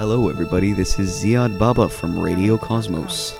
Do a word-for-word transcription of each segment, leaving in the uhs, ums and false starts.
Hello everybody, this is Ziad Baba from Radio Cosmos.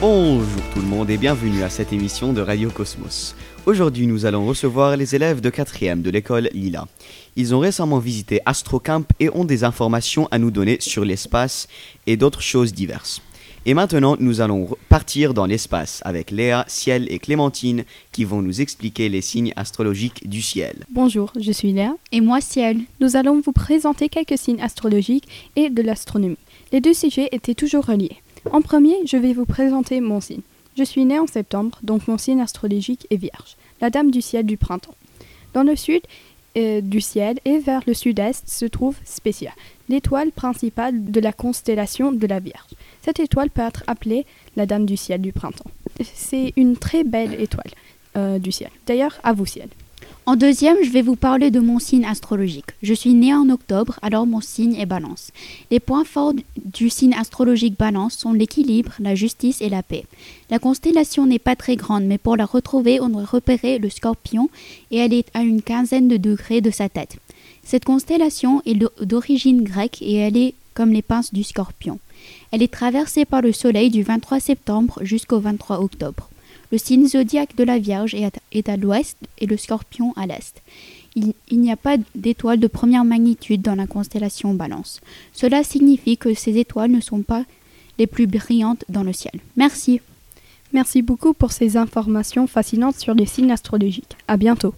Bonjour tout le monde et bienvenue à cette émission de Radio Cosmos. Aujourd'hui, nous allons recevoir les élèves de quatrième de l'école Lila. Ils ont récemment visité AstroCamp et ont des informations à nous donner sur l'espace et d'autres choses diverses. Et maintenant, nous allons partir dans l'espace avec Léa, Ciel et Clémentine qui vont nous expliquer les signes astrologiques du ciel. Bonjour, je suis Léa. Et moi, Ciel. Nous allons vous présenter quelques signes astrologiques et de l'astronomie. Les deux sujets étaient toujours reliés. En premier, je vais vous présenter mon signe. Je suis née en septembre, donc mon signe astrologique est Vierge, la dame du ciel du printemps. Dans le sud euh, du ciel et vers le sud-est se trouve Spica, l'étoile principale de la constellation de la Vierge. Cette étoile peut être appelée la dame du ciel du printemps. C'est une très belle étoile euh, du ciel. D'ailleurs, à vous Ciel. En deuxième, je vais vous parler de mon signe astrologique. Je suis née en octobre, alors mon signe est Balance. Les points forts du signe astrologique Balance sont l'équilibre, la justice et la paix. La constellation n'est pas très grande, mais pour la retrouver, on doit repérer le Scorpion et elle est à une quinzaine de degrés de sa tête. Cette constellation est d'origine grecque et elle est comme les pinces du Scorpion. Elle est traversée par le Soleil du vingt-trois septembre jusqu'au vingt-trois octobre. Le signe zodiaque de la Vierge est à, est à l'ouest et le Scorpion à l'est. Il, il n'y a pas d'étoiles de première magnitude dans la constellation Balance. Cela signifie que ces étoiles ne sont pas les plus brillantes dans le ciel. Merci. Merci beaucoup pour ces informations fascinantes sur les signes astrologiques. À bientôt.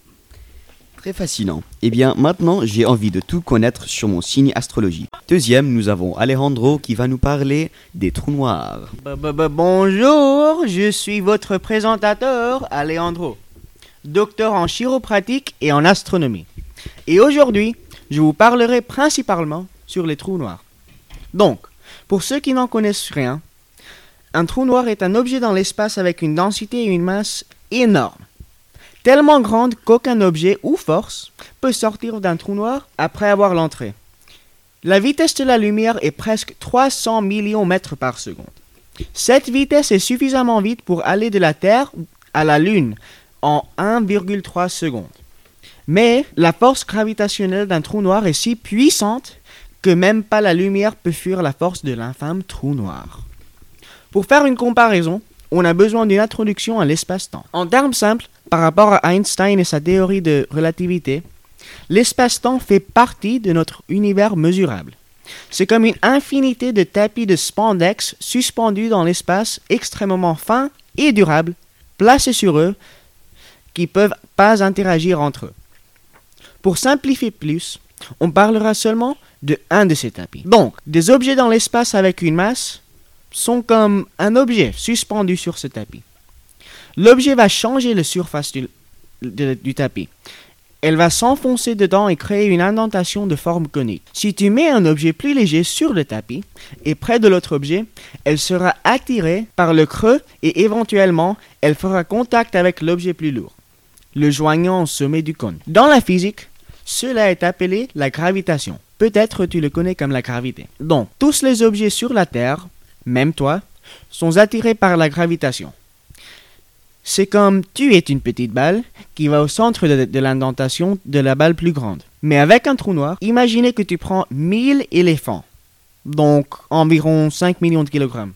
Très fascinant. Eh bien, maintenant, j'ai envie de tout connaître sur mon signe astrologique. Deuxième, nous avons Alejandro qui va nous parler des trous noirs. Bonjour, je suis votre présentateur, Alejandro, docteur en chiropratique et en astronomie. Et aujourd'hui, je vous parlerai principalement sur les trous noirs. Donc, pour ceux qui n'en connaissent rien, un trou noir est un objet dans l'espace avec une densité et une masse énormes. Tellement grande qu'aucun objet ou force peut sortir d'un trou noir après avoir l'entrée. La vitesse de la lumière est presque trois cents millions de mètres par seconde. Cette vitesse est suffisamment vite pour aller de la Terre à la Lune en un virgule trois secondes. Mais la force gravitationnelle d'un trou noir est si puissante que même pas la lumière peut fuir la force de l'infâme trou noir. Pour faire une comparaison, on a besoin d'une introduction à l'espace-temps. En termes simples, par rapport à Einstein et sa théorie de relativité, l'espace-temps fait partie de notre univers mesurable. C'est comme une infinité de tapis de spandex suspendus dans l'espace extrêmement fins et durables, placés sur eux, qui ne peuvent pas interagir entre eux. Pour simplifier plus, on parlera seulement de un de ces tapis. Donc, des objets dans l'espace avec une masse sont comme un objet suspendu sur ce tapis. L'objet va changer la surface du, de, du tapis. Elle va s'enfoncer dedans et créer une indentation de forme conique. Si tu mets un objet plus léger sur le tapis et près de l'autre objet, elle sera attirée par le creux et éventuellement, elle fera contact avec l'objet plus lourd, le joignant au sommet du cône. Dans la physique, cela est appelé la gravitation. Peut-être tu le connais comme la gravité. Donc, tous les objets sur la Terre, même toi, sont attirés par la gravitation. C'est comme tu es une petite balle qui va au centre de, de l'indentation de la balle plus grande. Mais avec un trou noir, imaginez que tu prends mille éléphants, donc environ cinq millions de kilogrammes.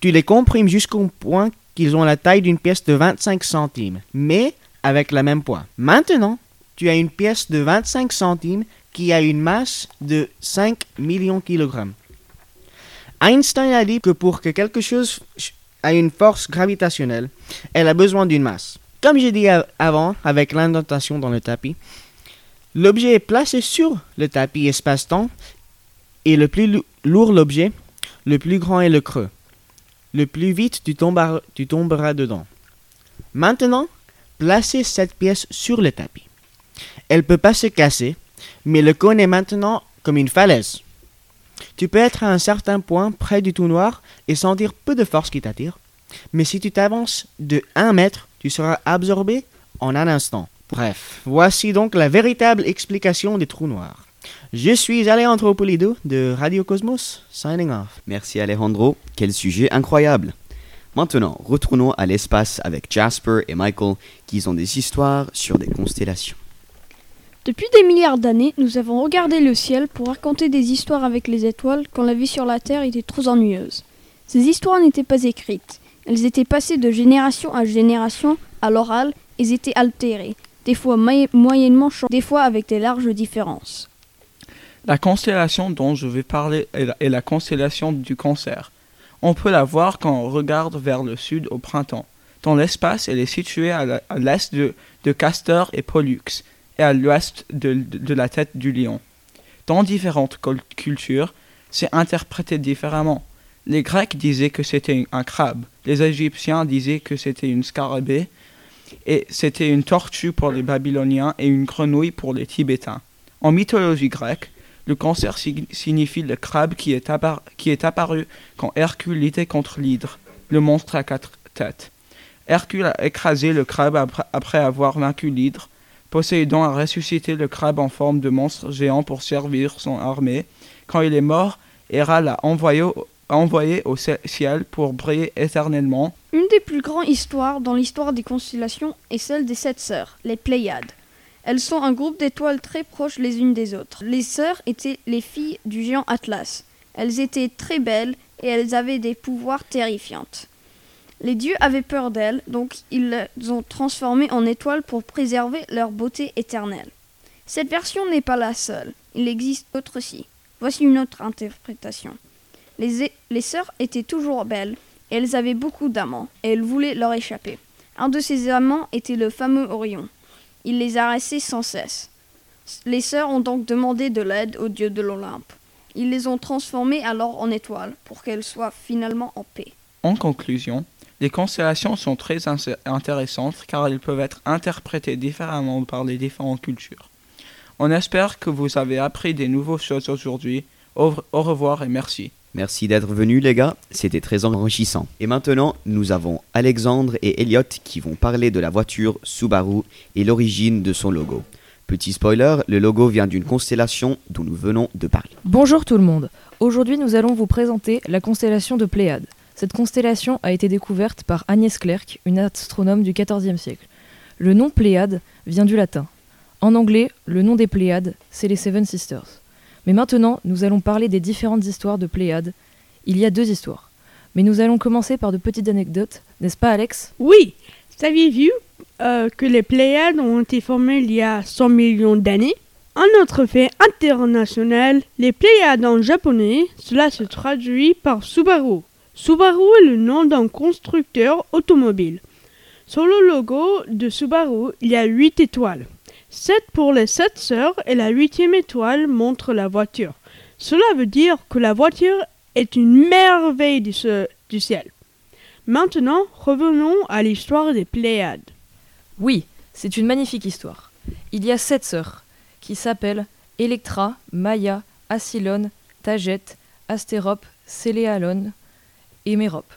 Tu les comprimes jusqu'au point qu'ils ont la taille d'une pièce de vingt-cinq centimes, mais avec la même poids. Maintenant, tu as une pièce de vingt-cinq centimes qui a une masse de cinq millions de kilogrammes. Einstein a dit que pour que quelque chose à une force gravitationnelle, elle a besoin d'une masse. Comme j'ai dit avant, avec l'indentation dans le tapis, l'objet est placé sur le tapis espace-temps et le plus lourd l'objet, le plus grand est le creux. Le plus vite tu tomberas, tu tomberas dedans. Maintenant, placez cette pièce sur le tapis. Elle ne peut pas se casser, mais le cône est maintenant comme une falaise. Tu peux être à un certain point près du trou noir et sentir peu de force qui t'attire, mais si tu t'avances de un mètre, tu seras absorbé en un instant. Bref, voici donc la véritable explication des trous noirs. Je suis Alejandro Polido de Radio Cosmos, signing off. Merci Alejandro, quel sujet incroyable. Maintenant, retournons à l'espace avec Jasper et Michael qui ont des histoires sur des constellations. Depuis des milliards d'années, nous avons regardé le ciel pour raconter des histoires avec les étoiles quand la vie sur la Terre était trop ennuyeuse. Ces histoires n'étaient pas écrites, elles étaient passées de génération à génération à l'oral, elles étaient altérées, des fois maille- moyennement changées, des fois avec des larges différences. La constellation dont je vais parler est la, est la constellation du Cancer. On peut la voir quand on regarde vers le sud au printemps. Dans l'espace, elle est située à, la, à l'est de, de Castor et Pollux et à l'ouest de, de, de la tête du lion. Dans différentes col- cultures, c'est interprété différemment. Les Grecs disaient que c'était un crabe, les Égyptiens disaient que c'était une scarabée, et c'était une tortue pour les Babyloniens et une grenouille pour les Tibétains. En mythologie grecque, le cancer sig- signifie le crabe qui est, appar- qui est apparu quand Hercule luttait contre l'hydre, le monstre à quatre têtes. Hercule a écrasé le crabe ap- après avoir vaincu l'hydre. Poséidon a ressuscité le crabe en forme de monstre géant pour servir son armée. Quand il est mort, Hera l'a envoyé au, envoyé au ciel pour briller éternellement. Une des plus grandes histoires dans l'histoire des constellations est celle des sept sœurs, les Pléiades. Elles sont un groupe d'étoiles très proches les unes des autres. Les sœurs étaient les filles du géant Atlas. Elles étaient très belles et elles avaient des pouvoirs terrifiants. Les dieux avaient peur d'elles, donc ils les ont transformées en étoiles pour préserver leur beauté éternelle. Cette version n'est pas la seule, il existe d'autres aussi. Voici une autre interprétation. Les, é- les sœurs étaient toujours belles, et elles avaient beaucoup d'amants, et elles voulaient leur échapper. Un de ces amants était le fameux Orion. Il les harassait sans cesse. Les sœurs ont donc demandé de l'aide aux dieux de l'Olympe. Ils les ont transformées alors en étoiles, pour qu'elles soient finalement en paix. En conclusion, les constellations sont très in- intéressantes car elles peuvent être interprétées différemment par les différentes cultures. On espère que vous avez appris des nouvelles choses aujourd'hui. Au, au revoir et merci. Merci d'être venus les gars, c'était très enrichissant. Et maintenant, nous avons Alexandre et Elliot qui vont parler de la voiture Subaru et l'origine de son logo. Petit spoiler, le logo vient d'une constellation dont nous venons de parler. Bonjour tout le monde, aujourd'hui nous allons vous présenter la constellation de Pléiades. Cette constellation a été découverte par Agnès Clerc, une astronome du quatorzième siècle. Le nom Pléiade vient du latin. En anglais, le nom des Pléiades, c'est les Seven Sisters. Mais maintenant, nous allons parler des différentes histoires de Pléiades. Il y a deux histoires. Mais nous allons commencer par de petites anecdotes, n'est-ce pas Alex? Oui. Saviez-vous euh, que les Pléiades ont été formées il y a cent millions d'années? Un autre fait international, les Pléiades en japonais, cela se traduit par Subaru. Subaru est le nom d'un constructeur automobile. Sur le logo de Subaru, il y a huit étoiles. sept pour les sept sœurs et la huitième étoile montre la voiture. Cela veut dire que la voiture est une merveille du, ce, du ciel. Maintenant, revenons à l'histoire des Pléiades. Oui, c'est une magnifique histoire. Il y a sept sœurs qui s'appellent Electra, Maya, Asylone, Tajete, Astérope, Séléalone et Mérope.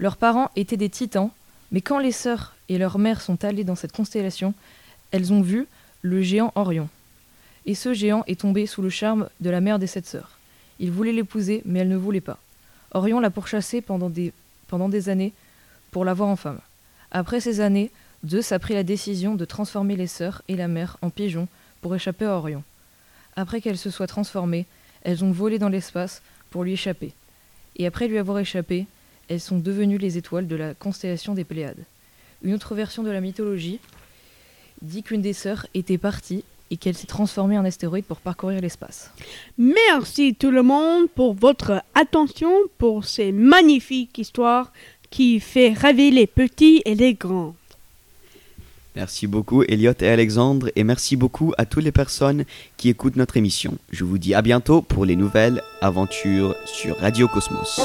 Leurs parents étaient des titans, mais quand les sœurs et leur mère sont allées dans cette constellation, elles ont vu le géant Orion. Et ce géant est tombé sous le charme de la mère des sept sœurs. Il voulait l'épouser, mais elle ne voulait pas. Orion l'a pourchassée pendant des, pendant des années pour l'avoir en femme. Après ces années, Zeus a pris la décision de transformer les sœurs et la mère en pigeons pour échapper à Orion. Après qu'elles se soient transformées, elles ont volé dans l'espace pour lui échapper. Et après lui avoir échappé, elles sont devenues les étoiles de la constellation des Pléiades. Une autre version de la mythologie dit qu'une des sœurs était partie et qu'elle s'est transformée en astéroïde pour parcourir l'espace. Merci tout le monde pour votre attention, pour ces magnifiques histoires qui font rêver les petits et les grands. Merci beaucoup Elliot et Alexandre et merci beaucoup à toutes les personnes qui écoutent notre émission. Je vous dis à bientôt pour les nouvelles aventures sur Radio Cosmos.